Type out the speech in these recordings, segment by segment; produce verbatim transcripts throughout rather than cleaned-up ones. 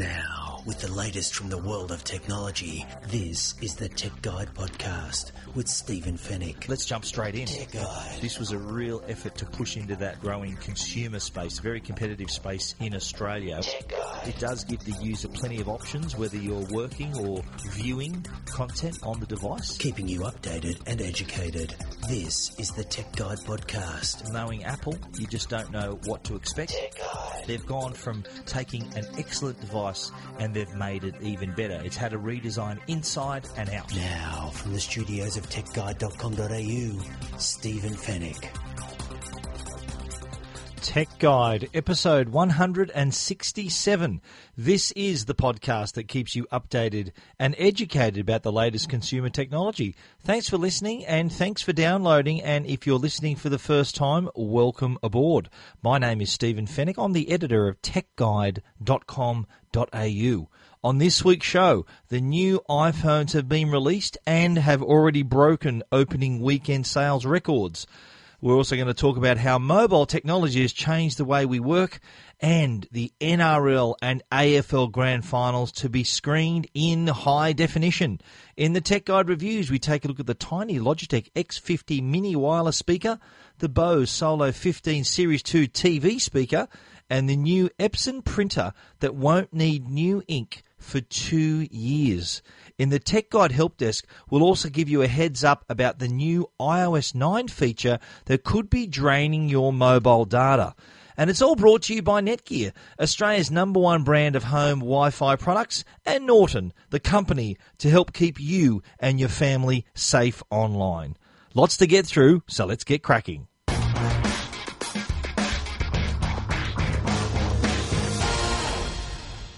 Now, with the latest from the world of technology, this is the Tech Guide Podcast with Stephen Fennick. Let's jump straight in. Tech Guide. This was a real effort to push into that growing consumer space, very competitive space in Australia. Tech Guide. It does give the user plenty of options, whether you're working or viewing content on the device. Keeping you updated and educated. This is the Tech Guide Podcast. Knowing Apple, you just don't know what to expect. Tech Guide. They've gone from taking an excellent device and they've made it even better. It's had a redesign inside and out. Now, from the studios of tech guide dot com dot a u, Stephen Fennick. Tech Guide, episode one hundred sixty-seven. This is the podcast that keeps you updated and educated about the latest consumer technology. Thanks for listening and thanks for downloading. And if you're listening for the first time, welcome aboard. My name is Stephen Fennick. I'm the editor of tech guide dot com dot a u. On this week's show, the new iPhones have been released and have already broken opening weekend sales records. We're also going to talk about how mobile technology has changed the way we work and the N R L and A F L grand finals to be screened in high definition. In the Tech Guide reviews, we take a look at the tiny Logitech X fifty Mini wireless speaker, the Bose Solo fifteen Series two T V speaker, and the new Epson printer that won't need new ink for two years. In the Tech Guide Help Desk, we'll also give you a heads up about the new i O S nine feature that could be draining your mobile data. And it's all brought to you by Netgear, Australia's number one brand of home Wi-Fi products, and Norton, the company to help keep you and your family safe online. Lots to get through, so let's get cracking.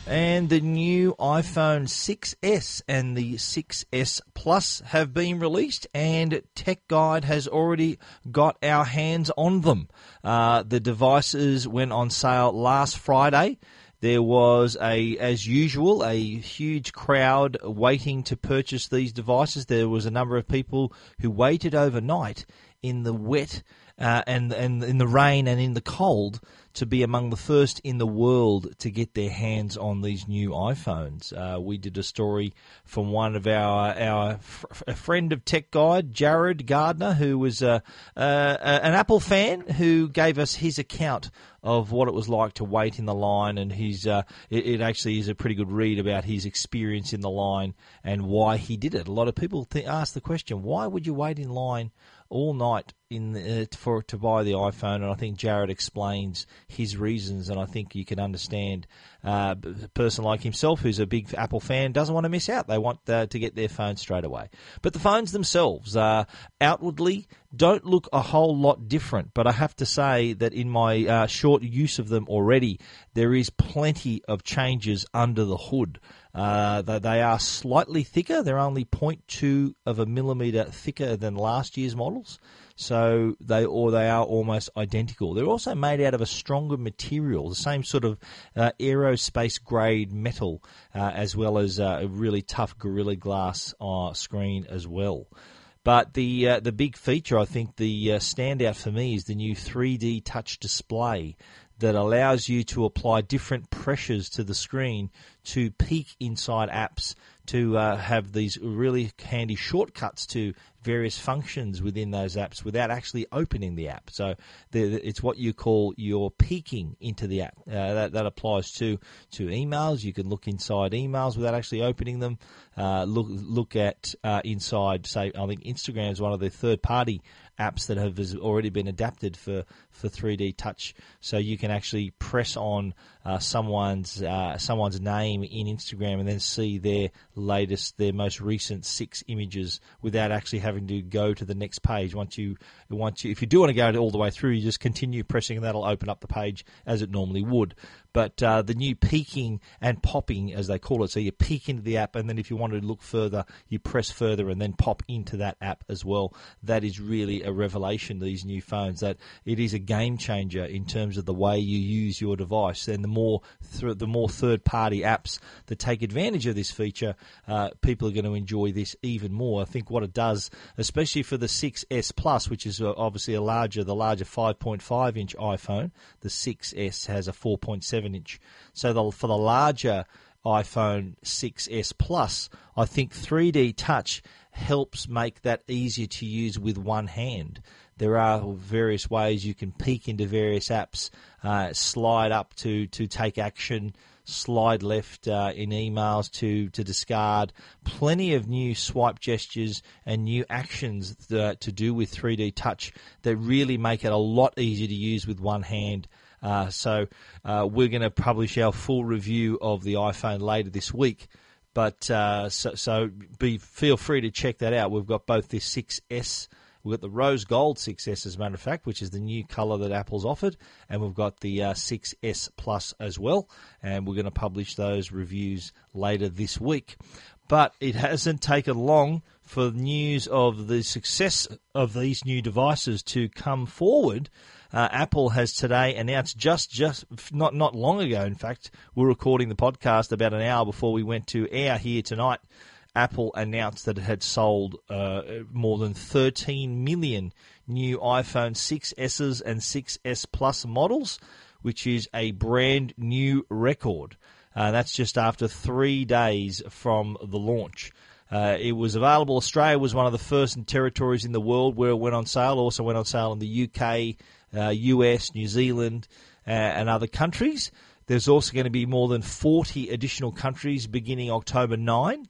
And the new iPhone six S and the six S Plus have been released, and Tech Guide has already got our hands on them. Uh, the devices went on sale last Friday. There was, a, as usual, a huge crowd waiting to purchase these devices. There was a number of people who waited overnight in the wet uh, and, and in the rain and in the cold to be among the first in the world to get their hands on these new iPhones. Uh, we did a story from one of our, our f- a friend of Tech Guide, Jared Gardner, who was uh, uh, an Apple fan, who gave us his account of what it was like to wait in the line, and his uh, it, it actually is a pretty good read about his experience in the line and why he did it. A lot of people th- ask the question, why would you wait in line all night in the, for to buy the iPhone? And I think Jared explains his reasons, and I think you can understand uh, a person like himself who's a big Apple fan doesn't want to miss out. They want uh, to get their phone straight away. But the phones themselves, uh, outwardly, don't look a whole lot different. But I have to say that in my uh, short use of them already, there is plenty of changes under the hood. Uh, they, they are slightly thicker. They're only zero point two of a millimetre thicker than last year's models. So they or they are almost identical. They're also made out of a stronger material, the same sort of uh, aerospace grade metal, uh, as well as uh, a really tough Gorilla Glass uh, screen as well. But the uh, the big feature, I think, the uh, standout for me is the new three D Touch display that allows you to apply different pressures to the screen to peek inside apps, to uh, have these really handy shortcuts to various functions within those apps without actually opening the app. So the, it's what you call your peeking into the app. Uh, that, that applies to, to emails. You can look inside emails without actually opening them. Uh, look look at uh, inside, say, I think Instagram is one of the third-party apps that have already been adapted for, for three D Touch. So you can actually press on uh, someone's uh, someone's name in Instagram and then see their latest, their most recent six images without actually having to go to the next page. Once you, once you, if you do want to go all the way through, you just continue pressing and that'll open up the page as it normally would. But uh, the new peeking and popping, as they call it, so you peek into the app and then if you want to look further, you press further and then pop into that app as well. That is really a revelation, these new phones, that it is a game changer in terms of the way you use your device. And the more th- the more third-party apps that take advantage of this feature, uh, people are going to enjoy this even more. I think what it does, especially for the six S Plus, which is obviously a larger, the larger five point five inch iPhone, the six S has a four point seven inch. So the, for the larger iPhone six S Plus, I think three D Touch helps make that easier to use with one hand. There are various ways you can peek into various apps, uh, slide up to, to take action, slide left uh, in emails to, to discard. Plenty of new swipe gestures and new actions that, to do with three D Touch that really make it a lot easier to use with one hand. Uh, so uh, we're going to publish our full review of the iPhone later this week. But uh, so, so be feel free to check that out. We've got both the six S, we've got the rose gold six S as a matter of fact, which is the new colour that Apple's offered, and we've got the uh, six S Plus as well, and we're going to publish those reviews later this week. But it hasn't taken long for news of the success of these new devices to come forward. Uh, Apple has today announced just, just not, not long ago, in fact, we're recording the podcast about an hour before we went to air here tonight, Apple announced that it had sold uh, more than thirteen million new iPhone six S's and six S Plus models, which is a brand new record. Uh, that's just after three days from the launch. Uh, it was available. Australia was one of the first territories in the world where it went on sale. Also went on sale in the U K, Uh, U S, New Zealand, uh, and other countries. There's also going to be more than forty additional countries beginning October ninth.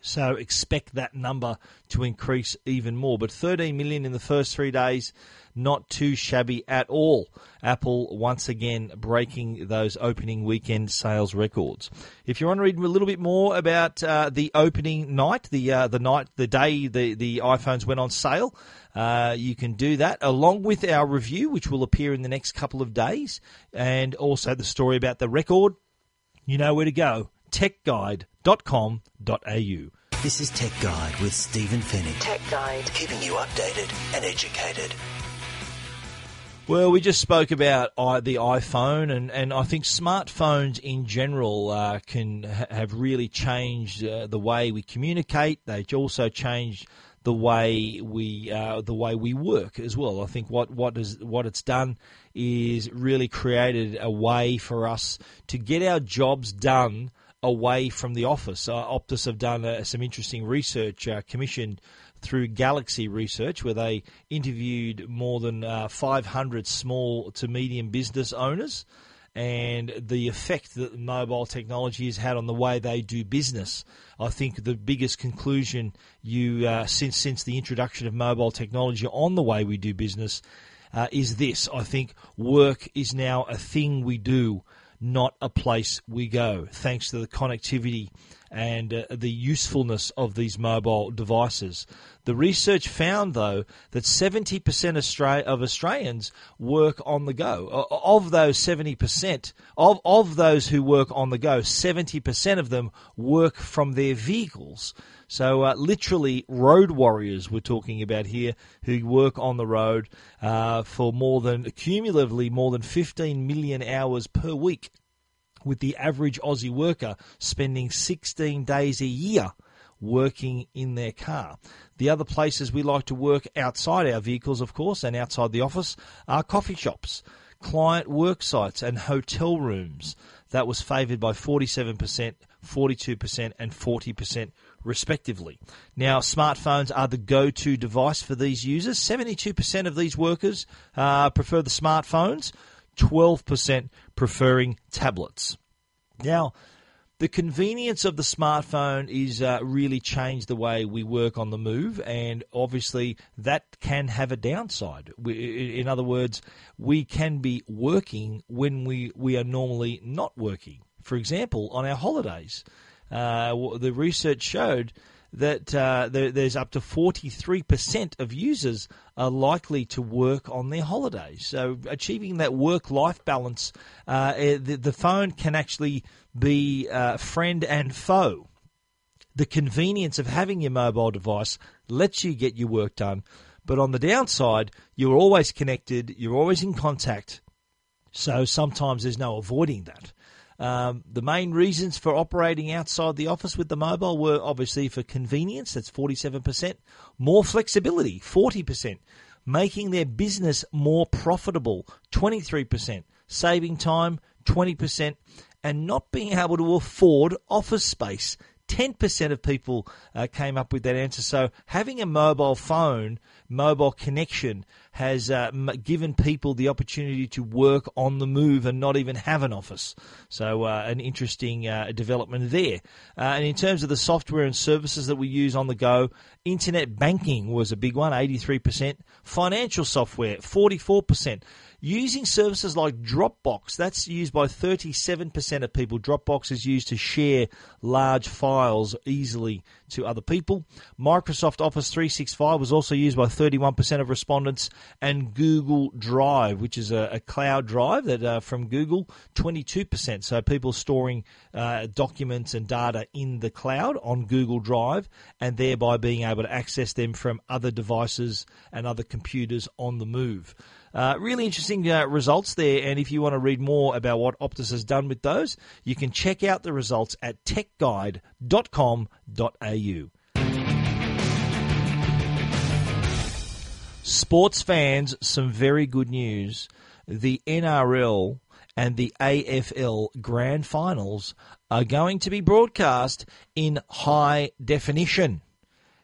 So expect that number to increase even more. But thirteen million in the first three days, not too shabby at all. Apple once again breaking those opening weekend sales records. If you want to read a little bit more about uh, the opening night, the uh, the night, the day the, the iPhones went on sale, uh, you can do that along with our review, which will appear in the next couple of days, and also the story about the record. You know where to go. tech guide dot com dot a u. This is Tech Guide with Stephen Fennick. Tech Guide, keeping you updated and educated. Well, we just spoke about uh, the iPhone, and, and I think smartphones in general uh, can ha- have really changed uh, the way we communicate. They also changed the way we uh, the way we work as well. I think what what is what it's done is really created a way for us to get our jobs done away from the office. Uh, Optus have done uh, some interesting research uh, commissioned through Galaxy Research, where they interviewed more than uh, five hundred small to medium business owners, and the effect that mobile technology has had on the way they do business. I think the biggest conclusion you uh, since since the introduction of mobile technology on the way we do business uh, is this. I think work is now a thing we do, not a place we go, thanks to the connectivity and uh, the usefulness of these mobile devices. The research found, though, that seventy percent of Australians work on the go. Of those seventy percent, of, of those who work on the go, seventy percent of them work from their vehicles. So uh, literally road warriors we're talking about here, who work on the road uh, for more than, cumulatively, more than fifteen million hours per week, with the average Aussie worker spending sixteen days a year working in their car. The other places we like to work outside our vehicles, of course, and outside the office, are coffee shops, client work sites, and hotel rooms. That was favoured by forty-seven percent, forty-two percent, and forty percent respectively. Now, smartphones are the go-to device for these users. seventy-two percent of these workers uh, prefer the smartphones, twelve percent preferring tablets. Now, the convenience of the smartphone is uh, really changed the way we work on the move, and obviously that can have a downside. We, in other words, we can be working when we, we are normally not working. For example, on our holidays, uh, the research showed that uh, there, there's up to forty-three percent of users are likely to work on their holidays. So achieving that work-life balance, uh, the, the phone can actually be uh, friend and foe. The convenience of having your mobile device lets you get your work done, but on the downside, you're always connected, you're always in contact, so sometimes there's no avoiding that. Um, the main reasons for operating outside the office with the mobile were obviously for convenience, that's forty-seven percent, more flexibility, forty percent, making their business more profitable, twenty-three percent, saving time, twenty percent, and not being able to afford office space. ten percent of people uh, came up with that answer. So having a mobile phone, mobile connection, has uh, m- given people the opportunity to work on the move and not even have an office. So uh, an interesting uh, development there. Uh, and in terms of the software and services that we use on the go, internet banking was a big one, eighty-three percent. Financial software, forty-four percent. Using services like Dropbox, that's used by thirty-seven percent of people. Dropbox is used to share large files easily to other people. Microsoft Office three sixty-five was also used by thirty-one percent of respondents. And Google Drive, which is a, a cloud drive that uh, from Google, twenty-two percent. So people storing uh, documents and data in the cloud on Google Drive and thereby being able to access them from other devices and other computers on the move. Uh, really interesting uh, results there, and if you want to read more about what Optus has done with those, you can check out the results at tech guide dot com dot a u. Sports fans, some very good news. The N R L and the A F L grand finals are going to be broadcast in high definition.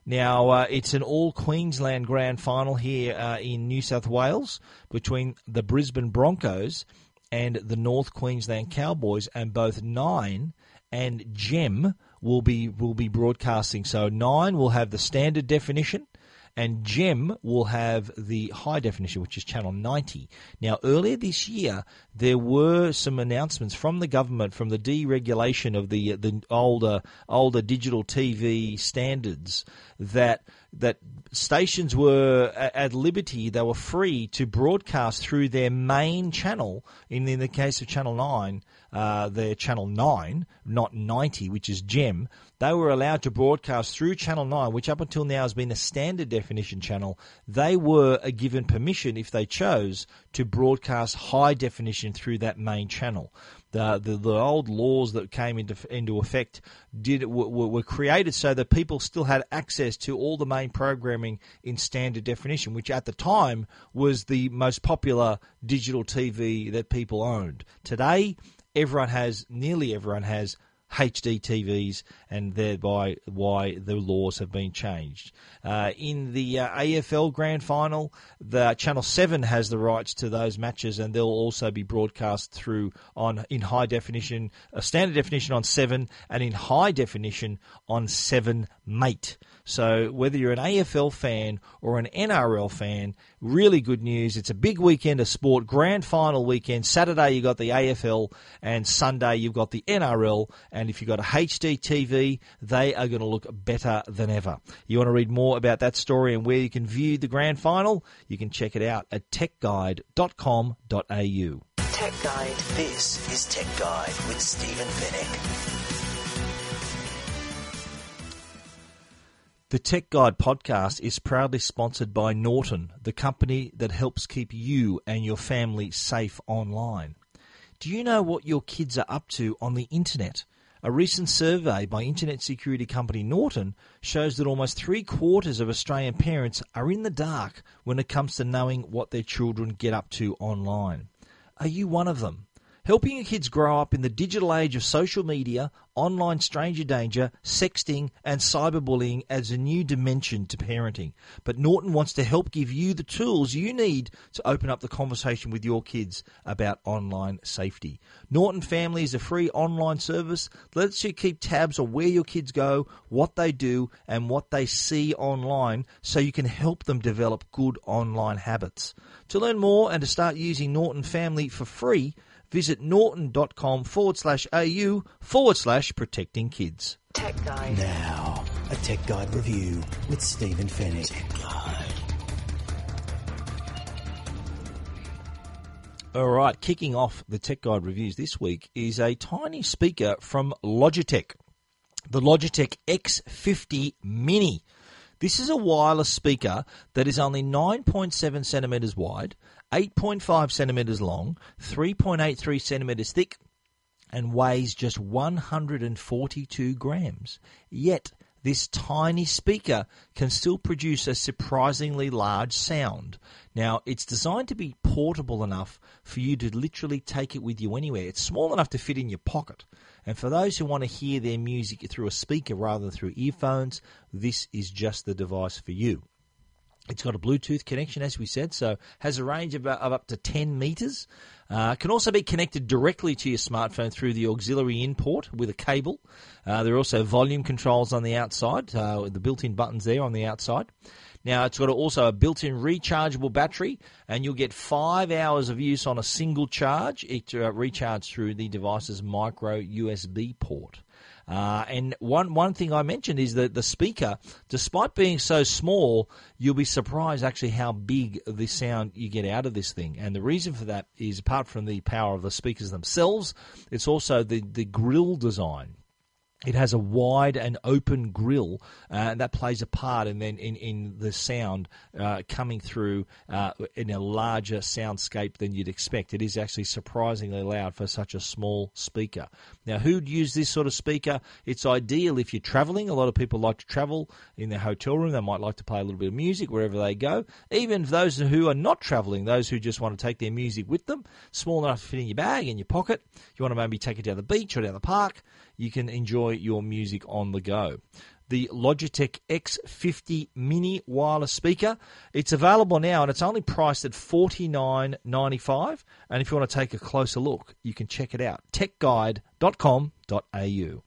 Now, uh, it's an all-Queensland grand final here uh, in New South Wales between the Brisbane Broncos and the North Queensland Cowboys, and both Nine and Gem will be will be broadcasting. So Nine will have the standard definition, and Gem will have the high definition, which is channel ninety. Now, earlier this year, there were some announcements from the government, from the deregulation of the the older older digital T V standards, that that stations were at liberty, they were free to broadcast through their main channel, in, in the case of Channel nine, uh, their Channel nine, not ninety, which is Gem. They were allowed to broadcast through Channel nine, which up until now has been a standard definition channel. They were given permission, if they chose, to broadcast high definition through that main channel. The, the the old laws that came into into effect did were, were created so that people still had access to all the main programming in standard definition, which at the time was the most popular digital T V that people owned. Today, everyone has, nearly everyone has, H D T Vs, and thereby why the laws have been changed. Uh, in the uh, A F L Grand Final, the Channel seven has the rights to those matches, and they'll also be broadcast through on in high definition, uh, standard definition on seven, and in high definition on seven Mate. So whether you're an A F L fan or an N R L fan, really good news. It's a big weekend of sport, grand final weekend. Saturday you've got the A F L, and Sunday you've got the N R L. And if you've got a H D T V, they are going to look better than ever. You want to read more about that story and where you can view the grand final? You can check it out at tech guide dot com dot a u. Tech Guide. This is Tech Guide with Stephen Fennick. The Tech Guide podcast is proudly sponsored by Norton, the company that helps keep you and your family safe online. Do you know what your kids are up to on the internet? A recent survey by internet security company Norton shows that almost three quarters of Australian parents are in the dark when it comes to knowing what their children get up to online. Are you one of them? Helping your kids grow up in the digital age of social media, online stranger danger, sexting and cyberbullying adds a new dimension to parenting. But Norton wants to help give you the tools you need to open up the conversation with your kids about online safety. Norton Family is a free online service that lets you keep tabs on where your kids go, what they do and what they see online, so you can help them develop good online habits. To learn more and to start using Norton Family for free, visit norton dot com forward slash a u forward slash protecting kids. Tech Guide. Now, a Tech Guide review with Stephen Fennick. All right, kicking off the Tech Guide reviews this week is a tiny speaker from Logitech, the Logitech X fifty Mini. This is a wireless speaker that is only nine point seven centimetres wide, eight point five centimetres long, three point eight three centimetres thick, and weighs just one hundred forty-two grams. Yet this tiny speaker can still produce a surprisingly large sound. Now, it's designed to be portable enough for you to literally take it with you anywhere. It's small enough to fit in your pocket. And for those who want to hear their music through a speaker rather than through earphones, this is just the device for you. It's got a Bluetooth connection, as we said, so has a range of, of up to ten metres. Uh, can also be connected directly to your smartphone through the auxiliary input with a cable. Uh, there are also volume controls on the outside, uh, with the built-in buttons there on the outside. Now, it's got also a built-in rechargeable battery, and you'll get five hours of use on a single charge. It uh, recharges through the device's micro U S B port. Uh, and one, one thing I mentioned is that the speaker, despite being so small, you'll be surprised actually how big the sound you get out of this thing. And the reason for that is, apart from the power of the speakers themselves, it's also the, the grill design. It has a wide and open grill, uh, and that plays a part in in, in the sound uh, coming through uh, in a larger soundscape than you'd expect. It is actually surprisingly loud for such a small speaker. Now, who'd use this sort of speaker? It's ideal if you're traveling. A lot of people like to travel in their hotel room. They might like to play a little bit of music wherever they go. Even for those who are not traveling, those who just want to take their music with them, small enough to fit in your bag, in your pocket. You want to maybe take it down the beach or down the park. You can enjoy your music on the go. The Logitech X fifty Mini wireless speaker. It's available now, and it's only priced at forty-nine ninety-five dollars. And if you want to take a closer look, you can check it out. tech guide dot com dot a u.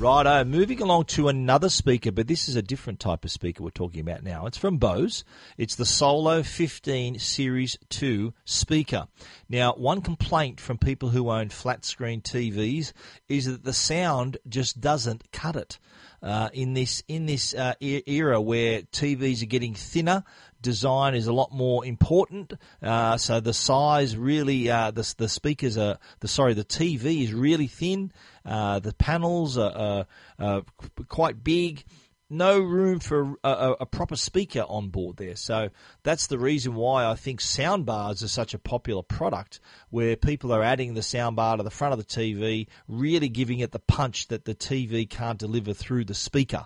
Righto, moving along to another speaker, but this is a different type of speaker we're talking about now. It's from Bose. It's the Solo fifteen Series two speaker. Now, one complaint from people who own flat-screen T Vs is that the sound just doesn't cut it. Uh, in this in this uh, era where T Vs are getting thinner, design is a lot more important. Uh, so the size really, uh, the the speakers are the sorry the T V is really thin. Uh, the panels are, are, are quite big. No room for a, a, a proper speaker on board there. So that's the reason why I think soundbars are such a popular product, where people are adding the soundbar to the front of the T V, really giving it the punch that the T V can't deliver through the speaker.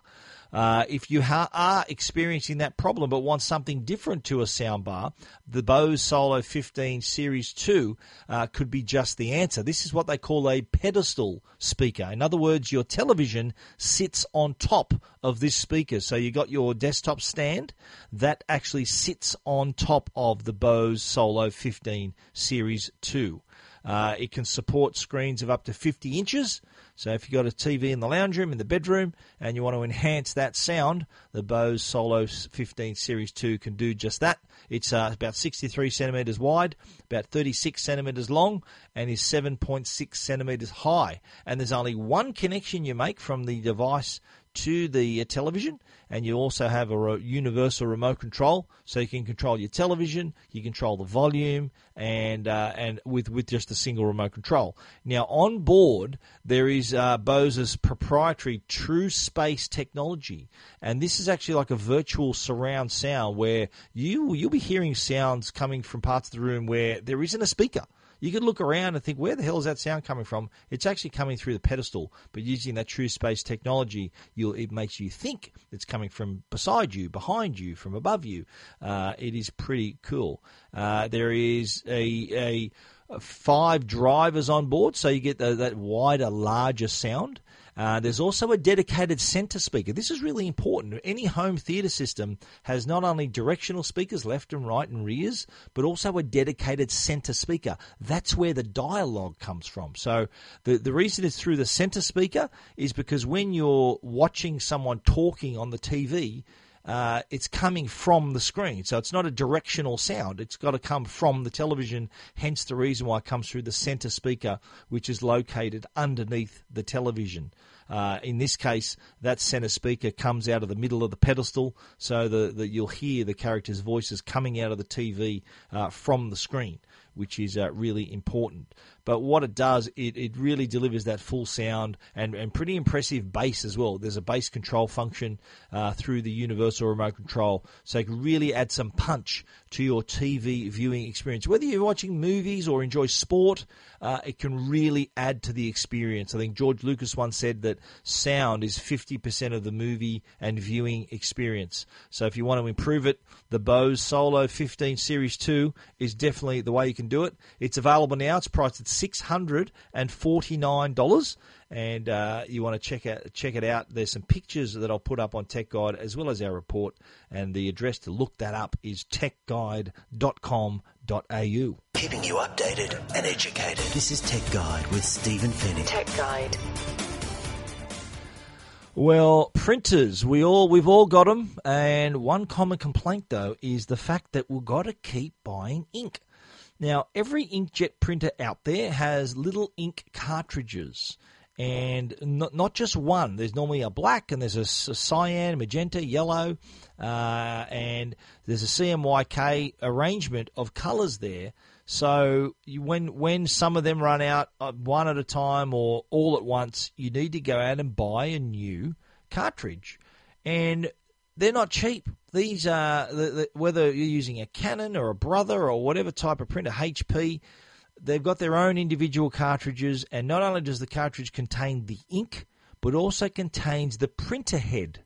Uh, if you ha- are experiencing that problem but want something different to a soundbar, the Bose Solo fifteen Series two uh, could be just the answer. This is what they call a pedestal speaker. In other words, your television sits on top of this speaker. So you got your desktop stand that actually sits on top of the Bose Solo fifteen Series two. Uh, it can support screens of up to fifty inches. So if you've got a T V in the lounge room, in the bedroom, and you want to enhance that sound, the Bose Solo fifteen Series two can do just that. It's uh, about sixty-three centimetres wide, about thirty-six centimetres long, and is seven point six centimetres high. And there's only one connection you make from the device to the television, and you also have a universal remote control, so you can control your television, you control the volume, and uh, and with, with just a single remote control. Now, on board, there is uh, Bose's proprietary True Space technology, and this is actually like a virtual surround sound where you, you'll be hearing sounds coming from parts of the room where there isn't a speaker. You could look around and think, where the hell is that sound coming from? It's actually coming through the pedestal, but using that True Space technology, you'll, it makes you think it's coming from beside you, behind you, from above you. Uh, it is pretty cool. Uh, there is a, a, a five drivers on board, so you get the, that wider, larger sound. Uh, there's also a dedicated center speaker. This is really important. Any home theater system has not only directional speakers, left and right and rears, but also a dedicated center speaker. That's where the dialogue comes from. So the, the reason it's through the center speaker is because when you're watching someone talking on the T V, Uh, it's coming from the screen. So it's not a directional sound. It's got to come from the television, hence the reason why it comes through the center speaker, which is located underneath the television. Uh, in this case, that center speaker comes out of the middle of the pedestal, so that you'll hear the characters' voices coming out of the T V uh, from the screen, which is uh, really important. But what it does, it, it really delivers that full sound and, and pretty impressive bass as well. There's a bass control function uh, through the universal remote control, so it can really add some punch to your T V viewing experience. Whether you're watching movies or enjoy sport, uh, it can really add to the experience. I think George Lucas once said that sound is fifty percent of the movie and viewing experience. So if you want to improve it, the Bose Solo fifteen Series two is definitely the way you can do it. It's available now. It's priced at six hundred forty-nine dollars, and uh, you want to check out, check it out. There's some pictures that I'll put up on Tech Guide as well as our report, and the address to look that up is tech guide dot com dot a u. Keeping you updated and educated. This is Tech Guide with Stephen Fennick. Tech Guide. Well, printers, we all, we've all got them, and one common complaint, though, is the fact that we've got to keep buying ink. Now, every inkjet printer out there has little ink cartridges, and not, not just one. There's normally a black, and there's a, a cyan, magenta, yellow, uh, and there's a C M Y K arrangement of colours there. So you, when, when some of them run out one at a time or all at once, you need to go out and buy a new cartridge. And they're not cheap. These are, the, the, whether you're using a Canon or a Brother or whatever type of printer, H P, they've got their own individual cartridges, and not only does the cartridge contain the ink, but also contains the printer head.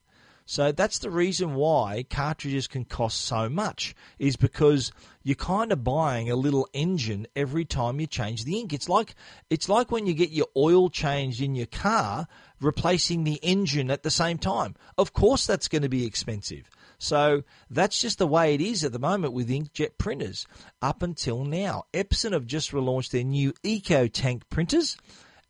So that's the reason why cartridges can cost so much, is because you're kind of buying a little engine every time you change the ink. It's like it's like when you get your oil changed in your car, replacing the engine at the same time. Of course that's going to be expensive. So that's just the way it is at the moment with inkjet printers up until now. Epson have just relaunched their new EcoTank printers,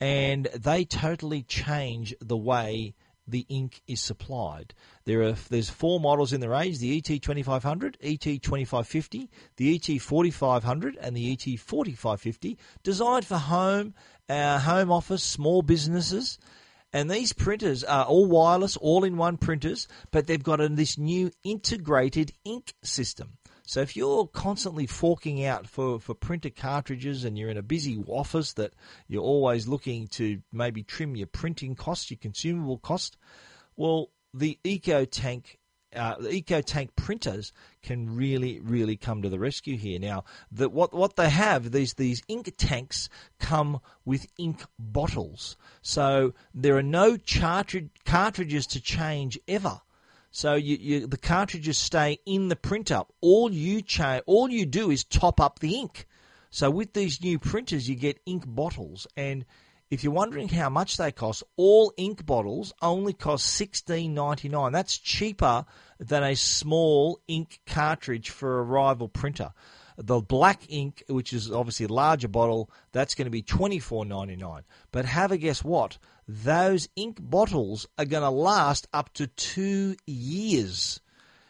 and they totally change the way the ink is supplied. There are There's four models in the range, the E T twenty-five hundred, E T twenty-five fifty, the E T forty-five hundred, and the E T forty-five fifty, designed for home, uh, home office, small businesses. And these printers are all wireless, all-in-one printers, but they've got this new integrated ink system. So if you're constantly forking out for, for printer cartridges and you're in a busy office that you're always looking to maybe trim your printing cost, your consumable cost, well, the EcoTank Uh, the EcoTank printers can really, really come to the rescue here. Now, the, what what they have, these these ink tanks come with ink bottles. So there are no chartri- cartridges to change ever. So you, you, the cartridges stay in the printer. All you cha- all you do is top up the ink. So with these new printers, you get ink bottles. And if you're wondering how much they cost, all ink bottles only cost sixteen ninety-nine. That's cheaper than a small ink cartridge for a rival printer. The black ink, which is obviously a larger bottle, that's going to be twenty-four ninety-nine. But have a guess what? Those ink bottles are going to last up to two years.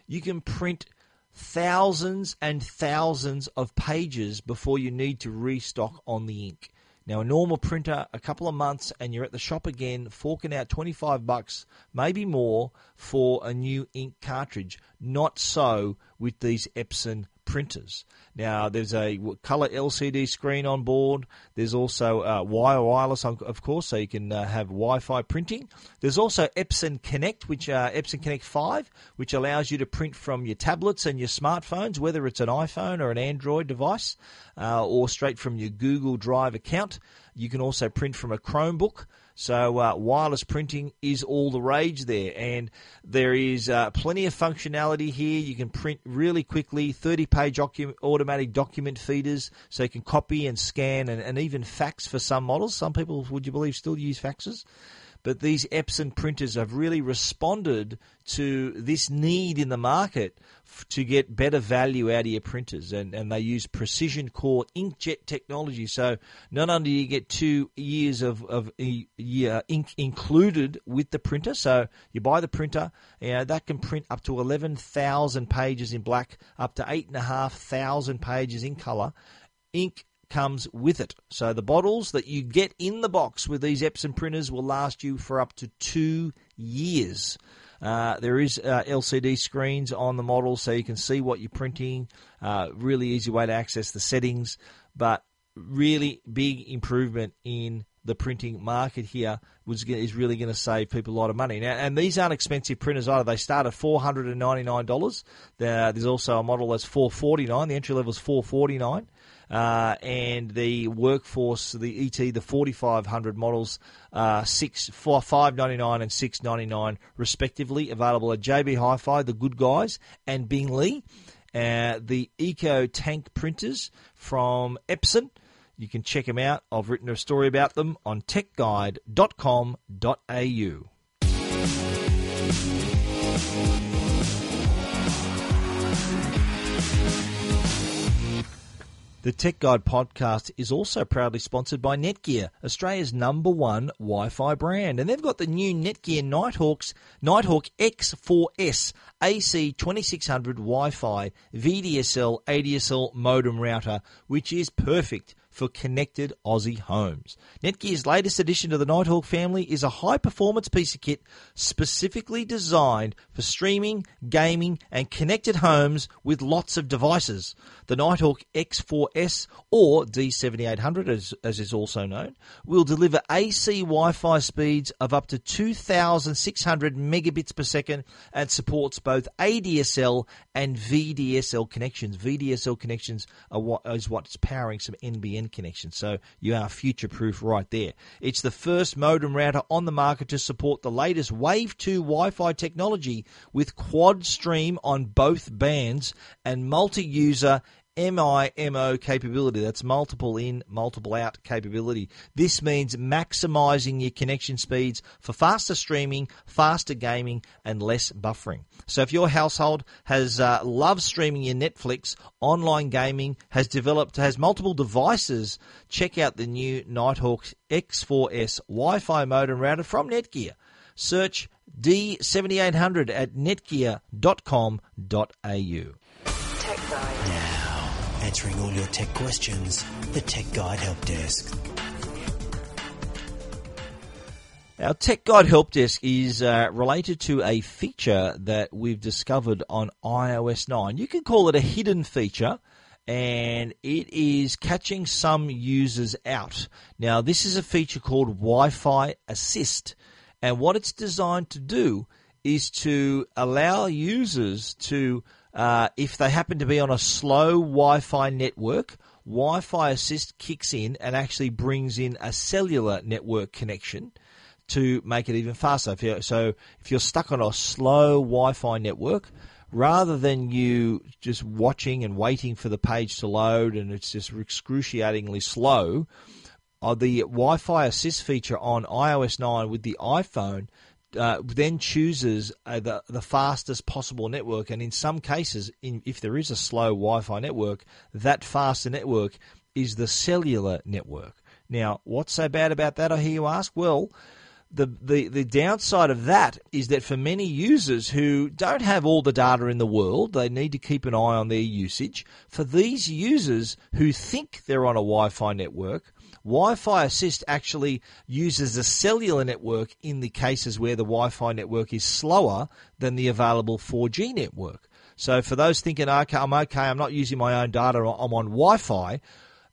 You can print thousands and thousands of pages before you need to restock on the ink. Now, a normal printer, a couple of months, and you're at the shop again, forking out twenty-five bucks, maybe more, for a new ink cartridge. Not so with these Epson printers. Now, there's a color L C D screen on board. There's also uh, wireless, of course, so you can uh, have Wi-Fi printing. There's also Epson Connect, which uh, Epson Connect five, which allows you to print from your tablets and your smartphones, whether it's an iPhone or an Android device, uh, or straight from your Google Drive account. You can also print from a Chromebook. So uh, wireless printing is all the rage there, and there is uh, plenty of functionality here. You can print really quickly, thirty-page docu- automatic document feeders, so you can copy and scan and, and even fax for some models. Some people, would you believe, still use faxes. But these Epson printers have really responded to this need in the market f- to get better value out of your printers. And, and they use precision core inkjet technology. So not only do you get two years of, of e- yeah, ink included with the printer, so you buy the printer, you know, that can print up to eleven thousand pages in black, up to eight thousand five hundred pages in color. Ink comes with it. So the bottles that you get in the box with these Epson printers will last you for up to two years. Uh, there is uh, L C D screens on the model so you can see what you're printing. Uh, really easy way to access the settings, but really big improvement in the printing market here was, is really going to save people a lot of money. Now, and these aren't expensive printers either. They start at four hundred ninety-nine dollars. There's also a model that's four hundred forty-nine dollars. The entry level is four hundred forty-nine dollars. Uh, and the workforce, the E T, the forty-five hundred models, uh, six, four, five ninety-nine and six ninety-nine respectively, available at J B Hi-Fi, The Good Guys, and Bing Lee. Uh, the EcoTank printers from Epson, you can check them out. I've written a story about them on tech guide dot com dot a u. The Tech Guide podcast is also proudly sponsored by Netgear, Australia's number one Wi-Fi brand. And they've got the new Netgear Nighthawks, Nighthawk X four S, A C twenty-six hundred Wi-Fi, V D S L, A D S L modem router, which is perfect for connected Aussie homes. Netgear's latest addition to the Nighthawk family is a high-performance piece of kit specifically designed for streaming, gaming, and connected homes with lots of devices. The Nighthawk X four S, or D seventy-eight hundred as, as is also known, will deliver A C Wi-Fi speeds of up to two thousand six hundred megabits per second and supports both A D S L and V D S L connections. V D S L connections are what, is what's powering some N B N connection, so you are future-proof right there. It's the first modem router on the market to support the latest Wave two Wi-Fi technology with quad stream on both bands and multi-user MIMO capability. That's multiple in, multiple out capability. This means maximizing your connection speeds for faster streaming, faster gaming, and less buffering. So if your household has uh, loved streaming your Netflix, online gaming, has developed, has multiple devices, check out the new Nighthawk X four S Wi-Fi modem router from Netgear. Search D seventy-eight hundred at netgear dot com dot a u. Tech Guide. Now, answering all your tech questions, the Tech Guide Help Desk. Our Tech Guide Help Desk is uh, related to a feature that we've discovered on i O S nine. You can call it a hidden feature, and it is catching some users out. Now, this is a feature called Wi-Fi Assist, and what it's designed to do is to allow users to Uh, if they happen to be on a slow Wi-Fi network, Wi-Fi Assist kicks in and actually brings in a cellular network connection to make it even faster. If you're, so if you're stuck on a slow Wi-Fi network, rather than you just watching and waiting for the page to load and it's just excruciatingly slow, uh, the Wi-Fi Assist feature on i O S nine with the iPhone Uh, then chooses uh, the, the fastest possible network, and in some cases, in, if there is a slow Wi-Fi network, that faster network is the cellular network. Now, what's so bad about that, I hear you ask? Well, the, the, the downside of that is that for many users who don't have all the data in the world, they need to keep an eye on their usage. For these users who think they're on a Wi-Fi network, Wi-Fi Assist actually uses a cellular network in the cases where the Wi-Fi network is slower than the available four G network. So for those thinking, okay, I'm okay, I'm not using my own data, I'm on Wi-Fi,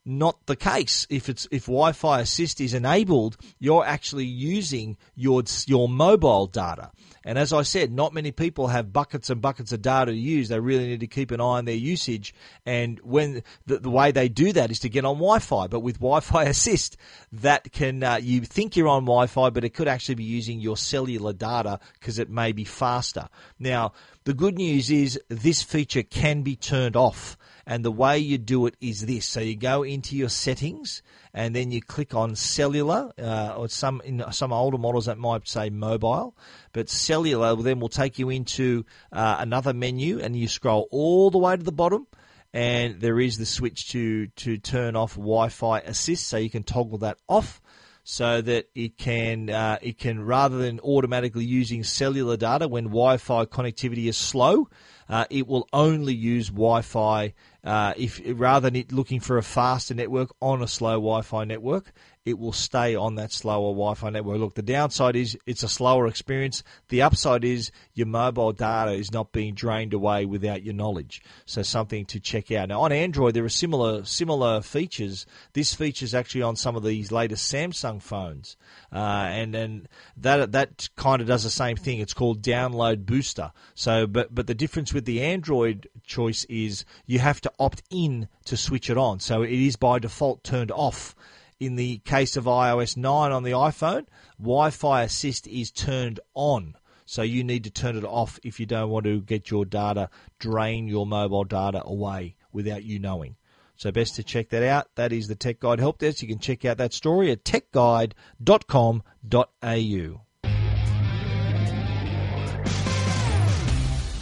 not the case. If it's if Wi-Fi Assist is enabled, you're actually using your your mobile data. And as I said, not many people have buckets and buckets of data to use. They really need to keep an eye on their usage. And when the, the way they do that is to get on Wi-Fi. But with Wi-Fi Assist, that can uh, you think you're on Wi-Fi, but it could actually be using your cellular data because it may be faster. Now, the good news is this feature can be turned off. And the way you do it is this. So you go into your settings and then you click on cellular, uh, or some in some older models that might say mobile, but cellular then will take you into uh, another menu, and you scroll all the way to the bottom, and there is the switch to, to turn off Wi-Fi Assist, so you can toggle that off. So that it can, uh, it can rather than automatically using cellular data when Wi-Fi connectivity is slow, uh, it will only use Wi-Fi Uh, if rather than it looking for a faster network on a slow Wi-Fi network, it will stay on that slower Wi-Fi network. Look, the downside is it's a slower experience. The upside is your mobile data is not being drained away without your knowledge. So something to check out. Now, on Android, there are similar similar features. This feature is actually on some of these latest Samsung phones, uh, and and that that kind of does the same thing. It's called Download Booster. So, but but the difference with the Android choice is you have to opt in to switch it on. So it is by default turned off. In the case of i O S nine on the iPhone, Wi-Fi Assist is turned on. So you need to turn it off if you don't want to get your data, drain your mobile data away without you knowing. So best to check that out. That is the Tech Guide Help Desk. You can check out that story at tech guide dot com dot a u.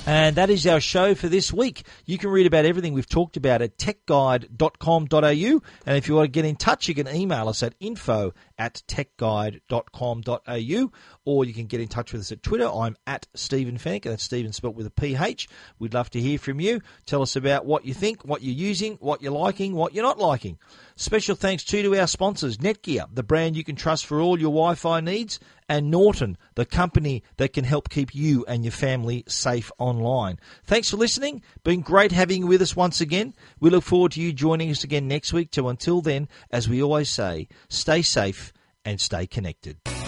And that is our show for this week. You can read about everything we've talked about at tech guide dot com dot a u. And if you want to get in touch, you can email us at info at tech guide dot com dot a u. Or you can get in touch with us at Twitter. I'm at Stephen Fennick, and that's Stephen spelt with a P H. We'd love to hear from you. Tell us about what you think, what you're using, what you're liking, what you're not liking. Special thanks too to our sponsors, Netgear, the brand you can trust for all your Wi-Fi needs, and Norton, the company that can help keep you and your family safe online. Thanks for listening. Been great having you with us once again. We look forward to you joining us again next week. So until then, as we always say, stay safe and stay connected.